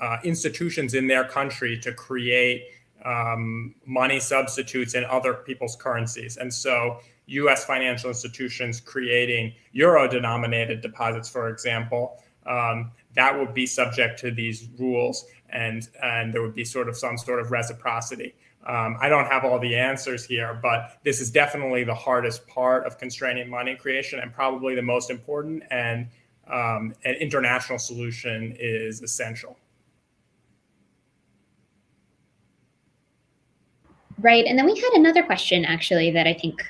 uh, institutions in their country to create um, money substitutes in other people's currencies. And so U S financial institutions creating euro-denominated deposits, for example, um, that would be subject to these rules, and, and there would be sort of some sort of reciprocity. Um, I don't have all the answers here, but this is definitely the hardest part of constraining money creation, and probably the most important, and um, an international solution is essential. Right. And then we had another question, actually, that I think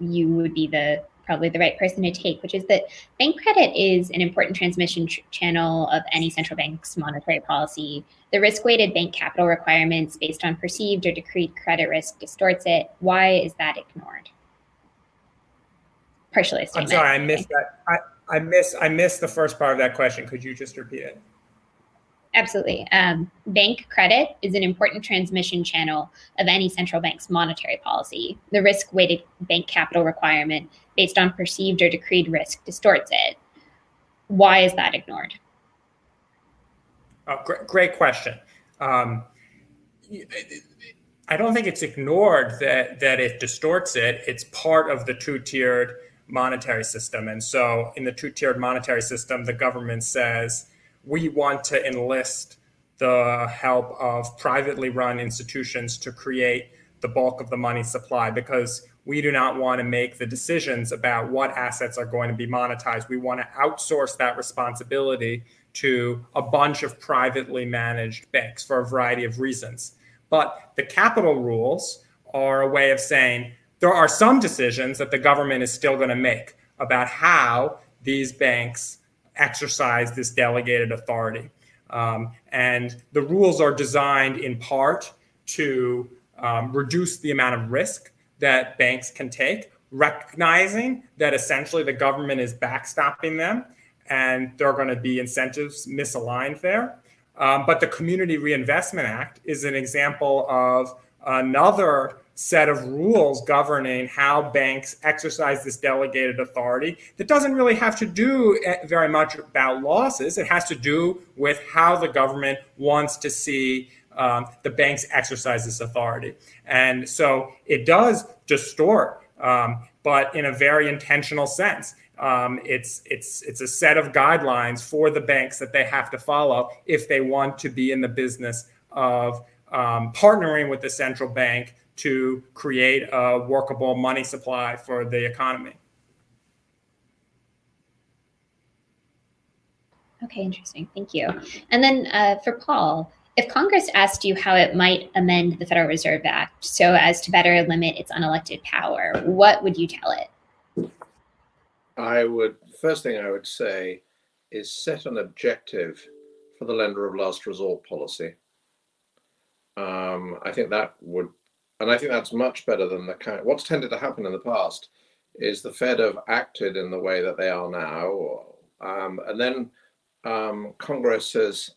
you would be the probably the right person to take, which is that bank credit is an important transmission ch channel of any central bank's monetary policy. The risk-weighted bank capital requirements based on perceived or decreed credit risk distorts it. Why is that ignored? Partially a statement. I'm sorry, I missed that. I, I missed I missed the first part of that question. Could you just repeat it? Absolutely. Um, bank credit is an important transmission channel of any central bank's monetary policy. The risk-weighted bank capital requirement based on perceived or decreed risk distorts it. Why is that ignored? Oh, great, great question. Um, I don't think it's ignored that, that it distorts it. It's part of the two-tiered monetary system. And so in the two-tiered monetary system, the government says, we want to enlist the help of privately run institutions to create the bulk of the money supply, because we do not want to make the decisions about what assets are going to be monetized. We want to outsource that responsibility to a bunch of privately managed banks for a variety of reasons. But the capital rules are a way of saying there are some decisions that the government is still going to make about how these banks exercise this delegated authority. Um, and the rules are designed in part to um, reduce the amount of risk that banks can take, recognizing that essentially the government is backstopping them and there are going to be incentives misaligned there. Um, but the Community Reinvestment Act is an example of another set of rules governing how banks exercise this delegated authority that doesn't really have to do very much about losses. It has to do with how the government wants to see um, the banks exercise this authority. And so it does distort, um, but in a very intentional sense. Um, it's, it's, it's a set of guidelines for the banks that they have to follow if they want to be in the business of um, partnering with the central bank to create a workable money supply for the economy. Okay, interesting, thank you. And then uh, for Paul, if Congress asked you how it might amend the Federal Reserve Act so as to better limit its unelected power, what would you tell it? I would, first thing I would say is set an objective for the lender of last resort policy. Um, I think that would, And I think that's much better than the kind of, what's tended to happen in the past is the Fed have acted in the way that they are now. Um, and then um, Congress has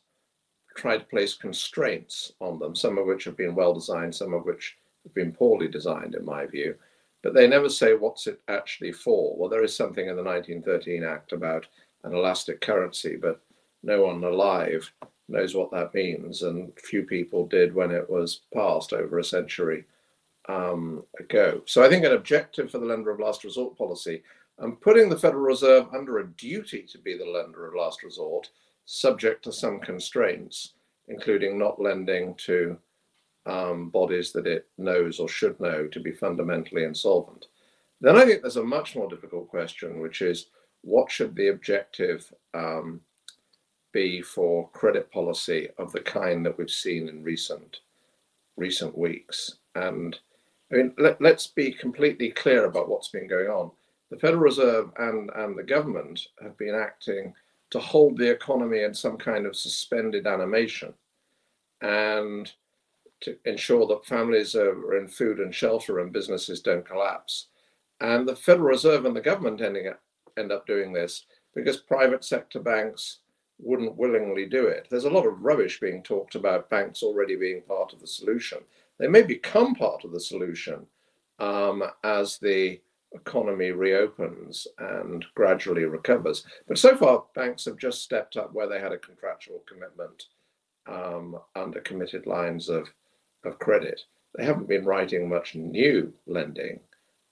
tried to place constraints on them, some of which have been well designed, some of which have been poorly designed, in my view. But they never say what's it actually for. Well, there is something in the nineteen thirteen Act about an elastic currency, but no one alive knows what that means, and few people did when it was passed over a century um, ago. So I think an objective for the lender of last resort policy, and putting the Federal Reserve under a duty to be the lender of last resort, subject to some constraints, including not lending to um, bodies that it knows or should know to be fundamentally insolvent. Then I think there's a much more difficult question, which is what should the objective um, be for credit policy of the kind that we've seen in recent recent weeks. And I mean, let, let's be completely clear about what's been going on. The Federal Reserve and, and the government have been acting to hold the economy in some kind of suspended animation and to ensure that families are in food and shelter and businesses don't collapse. And the Federal Reserve and the government ending up, end up doing this because private sector banks wouldn't willingly do it. There's a lot of rubbish being talked about banks already being part of the solution. They may become part of the solution um, as the economy reopens and gradually recovers. But so far, banks have just stepped up where they had a contractual commitment um, under committed lines of, of credit. They haven't been writing much new lending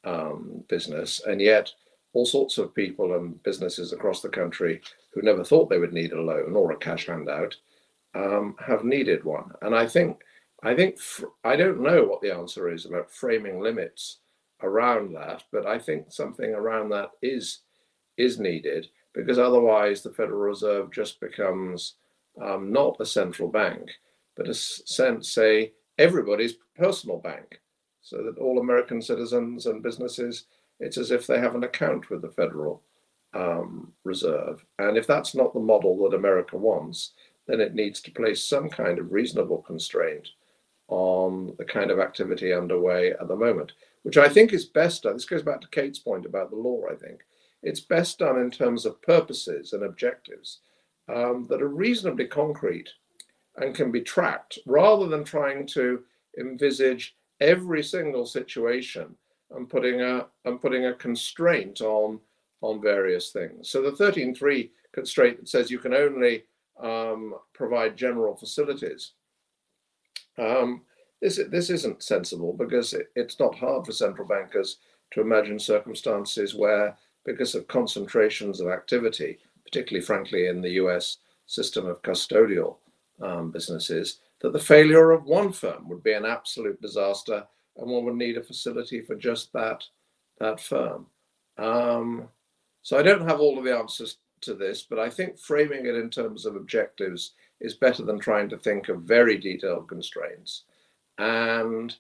um, business, and yet all sorts of people and businesses across the country who never thought they would need a loan or a cash handout um, have needed one. And I think, I think, I don't know what the answer is about framing limits around that, but I think something around that is is needed, because otherwise the Federal Reserve just becomes um, not a central bank, but a sense, say, everybody's personal bank, so that all American citizens and businesses, it's as if they have an account with the Federal um, Reserve. And if that's not the model that America wants, then it needs to place some kind of reasonable constraint on the kind of activity underway at the moment, which I think is best done. This goes back to Kate's point about the law, I think. It's best done in terms of purposes and objectives um, that are reasonably concrete and can be tracked, rather than trying to envisage every single situation and putting a, and putting a constraint on, on various things. So the thirteen three constraint that says you can only um, provide general facilities, um, This, this isn't sensible, because it, it's not hard for central bankers to imagine circumstances where, because of concentrations of activity, particularly, frankly, in the U S system of custodial um, businesses, that the failure of one firm would be an absolute disaster and one would need a facility for just that, that firm. Um, so I don't have all of the answers to this, but I think framing it in terms of objectives is better than trying to think of very detailed constraints. And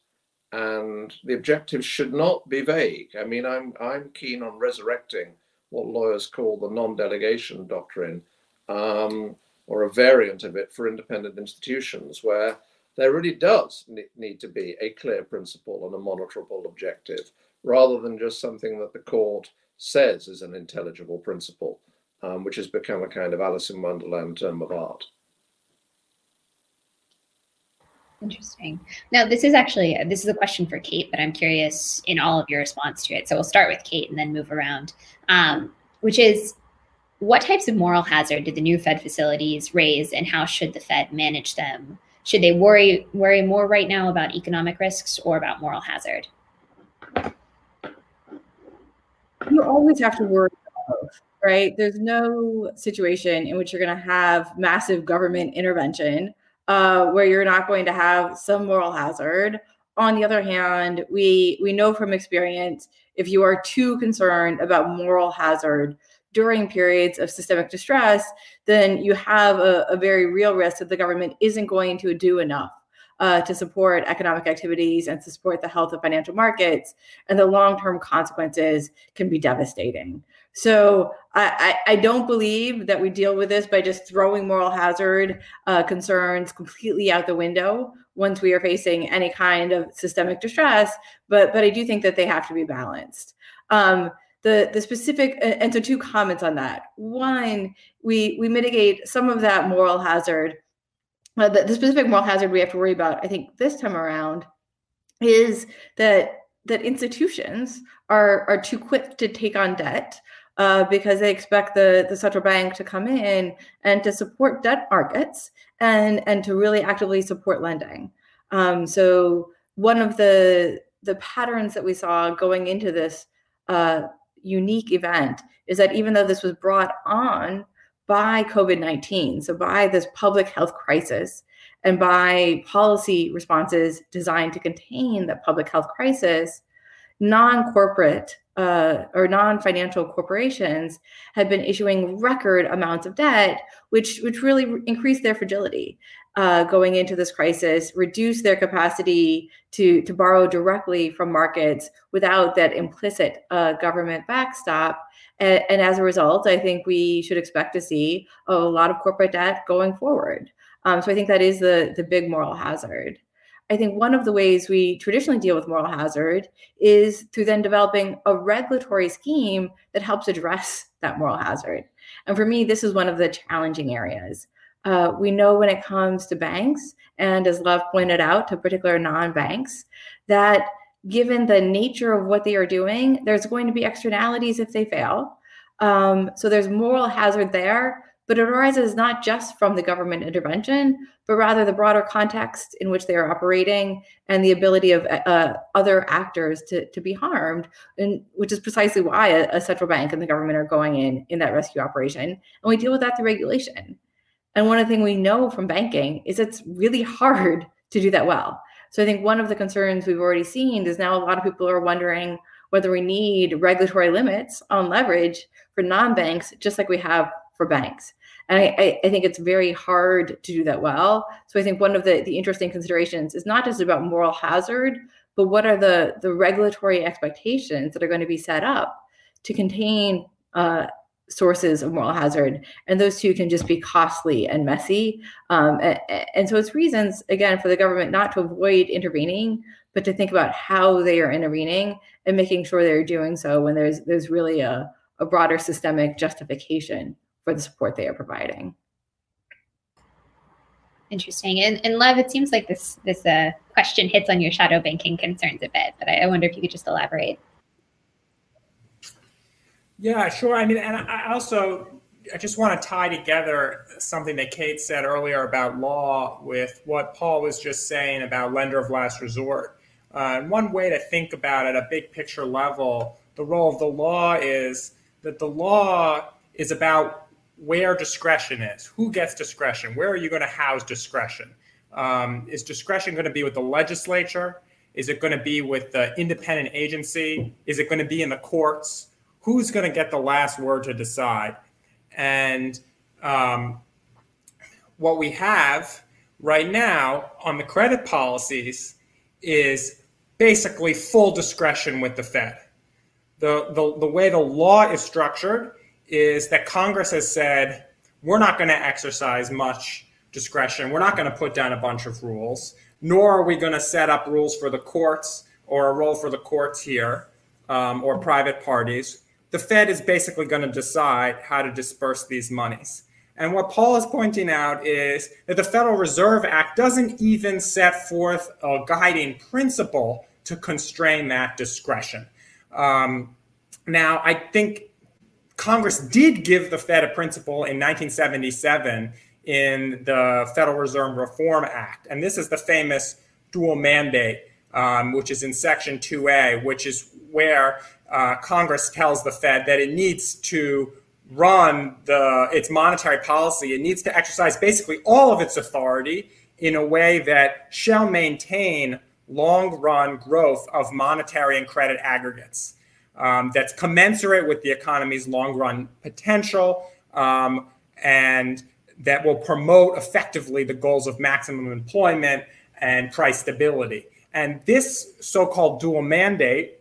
and the objectives should not be vague. I mean, I'm I'm keen on resurrecting what lawyers call the non-delegation doctrine, um, or a variant of it for independent institutions, where there really does need to be a clear principle and a monitorable objective, rather than just something that the court says is an intelligible principle, um, which has become a kind of Alice in Wonderland term of art. Interesting. Now, this is actually, this is a question for Kate, but I'm curious in all of your response to it. So we'll start with Kate and then move around, um, which is, what types of moral hazard did the new Fed facilities raise, and how should the Fed manage them? Should they worry worry more right now about economic risks or about moral hazard? You always have to worry about both, right? There's no situation in which you're going to have massive government intervention Uh, where you're not going to have some moral hazard. On the other hand, we we know from experience, if you are too concerned about moral hazard during periods of systemic distress, then you have a, a very real risk that the government isn't going to do enough uh, to support economic activities and to support the health of financial markets, and the long-term consequences can be devastating. So I, I don't believe that we deal with this by just throwing moral hazard uh, concerns completely out the window once we are facing any kind of systemic distress, but but I do think that they have to be balanced. Um, the the specific, and so two comments on that. One, we we mitigate some of that moral hazard. Uh, the, the specific moral hazard we have to worry about, I think this time around, is that that institutions are are too quick to take on debt, Uh, because they expect the, the central bank to come in and to support debt markets and, and to really actively support lending. Um, so one of the, the patterns that we saw going into this uh, unique event is that even though this was brought on by COVID nineteen, so by this public health crisis and by policy responses designed to contain the public health crisis, non-corporate Uh, or non-financial corporations had been issuing record amounts of debt, which which really increased their fragility uh, going into this crisis, reduced their capacity to, to borrow directly from markets without that implicit uh, government backstop. And, and as a result, I think we should expect to see a lot of corporate debt going forward. Um, so I think that is the, the big moral hazard. I think one of the ways we traditionally deal with moral hazard is through then developing a regulatory scheme that helps address that moral hazard. And for me, this is one of the challenging areas. Uh, we know when it comes to banks, and as Lev pointed out, to particular non-banks, that given the nature of what they are doing, there's going to be externalities if they fail. Um, so there's moral hazard there, but it arises not just from the government intervention, but rather the broader context in which they are operating and the ability of uh, other actors to, to be harmed, and which is precisely why a, a central bank and the government are going in in that rescue operation. And we deal with that through regulation. And one of the things we know from banking is it's really hard to do that well. So I think one of the concerns we've already seen is now a lot of people are wondering whether we need regulatory limits on leverage for non-banks, just like we have for banks. And I, I think it's very hard to do that well. So I think one of the, the interesting considerations is not just about moral hazard, but what are the, the regulatory expectations that are going to be set up to contain uh, sources of moral hazard. And those two can just be costly and messy. Um, and, and so it's reasons, again, for the government not to avoid intervening, but to think about how they are intervening and making sure they're doing so when there's, there's really a, a broader systemic justification for the support they are providing. Interesting. And, and Lev, it seems like this, this uh, question hits on your shadow banking concerns a bit, but I, I wonder if you could just elaborate. Yeah, sure. I mean, and I also, I just want to tie together something that Kate said earlier about law with what Paul was just saying about lender of last resort. Uh, and one way to think about it at a big picture level, the role of the law is that the law is about where discretion is. Who gets discretion? Where are you going to house discretion? Um, is discretion going to be with the legislature? Is it going to be with the independent agency? Is it going to be in the courts? Who's going to get the last word to decide? And um, what we have right now on the credit policies is basically full discretion with the Fed. The, the, the way the law is structured is that Congress has said, we're not going to exercise much discretion. We're not going to put down a bunch of rules, nor are we going to set up rules for the courts or a role for the courts here um, or private parties. The Fed is basically going to decide how to disperse these monies. And what Paul is pointing out is that the Federal Reserve Act doesn't even set forth a guiding principle to constrain that discretion. Um, now, I think Congress did give the Fed a principle in nineteen seventy-seven in the Federal Reserve Reform Act. And this is the famous dual mandate, um, which is in Section two A, which is where Uh, Congress tells the Fed that it needs to run the, its monetary policy. It needs to exercise basically all of its authority in a way that shall maintain long-run growth of monetary and credit aggregates um, that's commensurate with the economy's long-run potential um, and that will promote effectively the goals of maximum employment and price stability. And this so-called dual mandate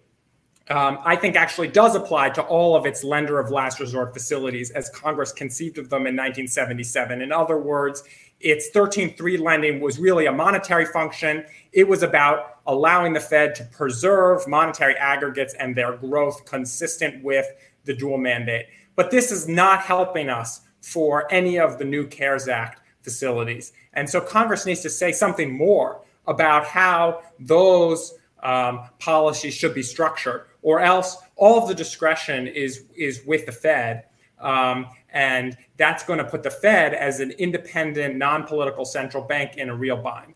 Um, I think actually does apply to all of its lender of last resort facilities as Congress conceived of them in nineteen seventy-seven. In other words, its thirteen three lending was really a monetary function. It was about allowing the Fed to preserve monetary aggregates and their growth consistent with the dual mandate. But this is not helping us for any of the new CARES Act facilities. And so Congress needs to say something more about how those um, policies should be structured, or else all of the discretion is, is with the Fed. Um, and that's going to put the Fed as an independent, non-political central bank in a real bind.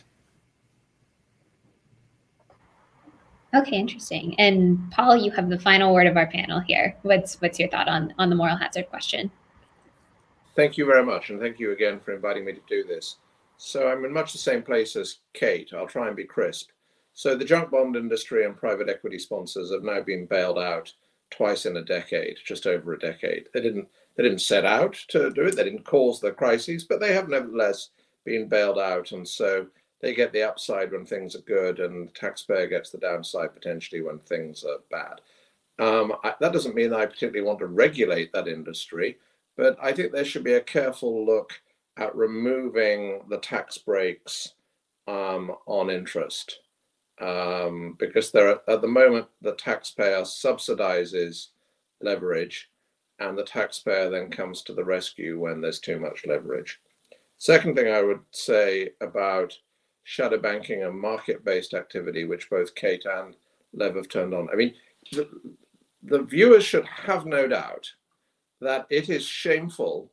Okay, interesting. And Paul, you have the final word of our panel here. What's, what's your thought on, on the moral hazard question? Thank you very much. And thank you again for inviting me to do this. So I'm in much the same place as Kate. I'll try and be crisp. So the junk bond industry and private equity sponsors have now been bailed out twice in a decade, just over a decade. They didn't, they didn't set out to do it. They didn't cause the crises, but they have nevertheless been bailed out. And so they get the upside when things are good and the taxpayer gets the downside potentially when things are bad. Um, I, that doesn't mean that I particularly want to regulate that industry, but I think there should be a careful look at removing the tax breaks um, on interest. Um, because there are, at the moment, the taxpayer subsidizes leverage and the taxpayer then comes to the rescue when there's too much leverage. Second thing I would say about shadow banking and market-based activity, which both Kate and Lev have turned on. I mean, the, the viewers should have no doubt that it is shameful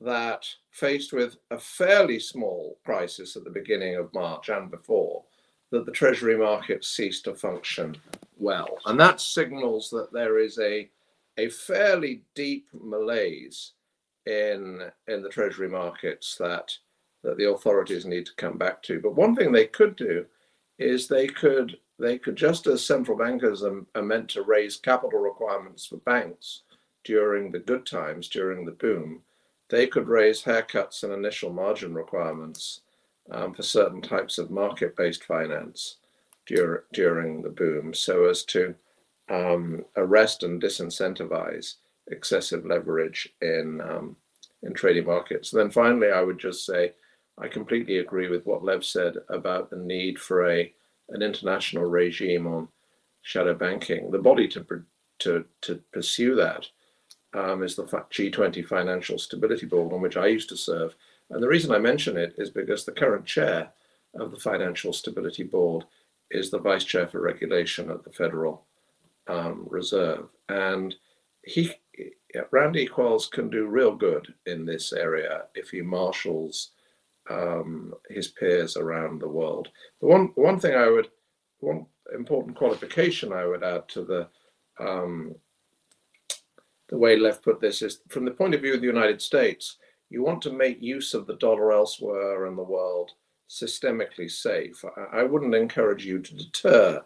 that faced with a fairly small crisis at the beginning of March and before, that the Treasury market ceased to function well. And that signals that there is a, a fairly deep malaise in, in the Treasury markets that, that the authorities need to come back to. But one thing they could do is they could, they could just as central bankers are, are meant to raise capital requirements for banks during the good times, during the boom, they could raise haircuts and initial margin requirements um, for certain types of market-based finance dur during the boom, so as to um, arrest and disincentivize excessive leverage in, um, in trading markets. And then finally, I would just say, I completely agree with what Lev said about the need for a, an international regime on shadow banking. The body to, to, to pursue that Um, is the G twenty Financial Stability Board, on which I used to serve. And the reason I mention it is because the current chair of the Financial Stability Board is the vice chair for regulation at the Federal um, Reserve. And he, Randy Qualls can do real good in this area if he marshals um, his peers around the world. The one, one thing I would, one important qualification I would add to the um, the way Lev put this is, from the point of view of the United States, you want to make use of the dollar elsewhere in the world systemically safe. I wouldn't encourage you to deter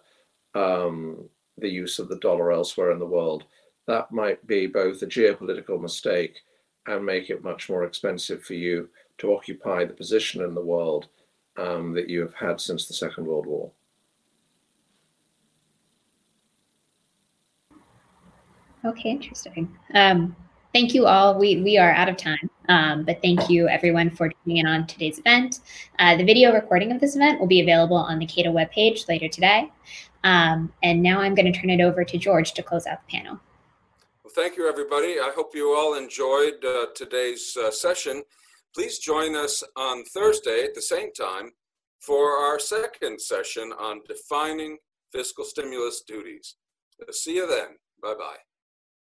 um, the use of the dollar elsewhere in the world. That might be both a geopolitical mistake and make it much more expensive for you to occupy the position in the world um, that you have had since the Second World War. Okay, interesting. Um, thank you all. We, we are out of time, um, but thank you everyone for tuning in on today's event. Uh, the video recording of this event will be available on the Cato webpage later today. Um, and now I'm going to turn it over to George to close out the panel. Well, thank you, everybody. I hope you all enjoyed uh, today's uh, session. Please join us on Thursday at the same time for our second session on defining fiscal stimulus duties. So see you then. Bye-bye.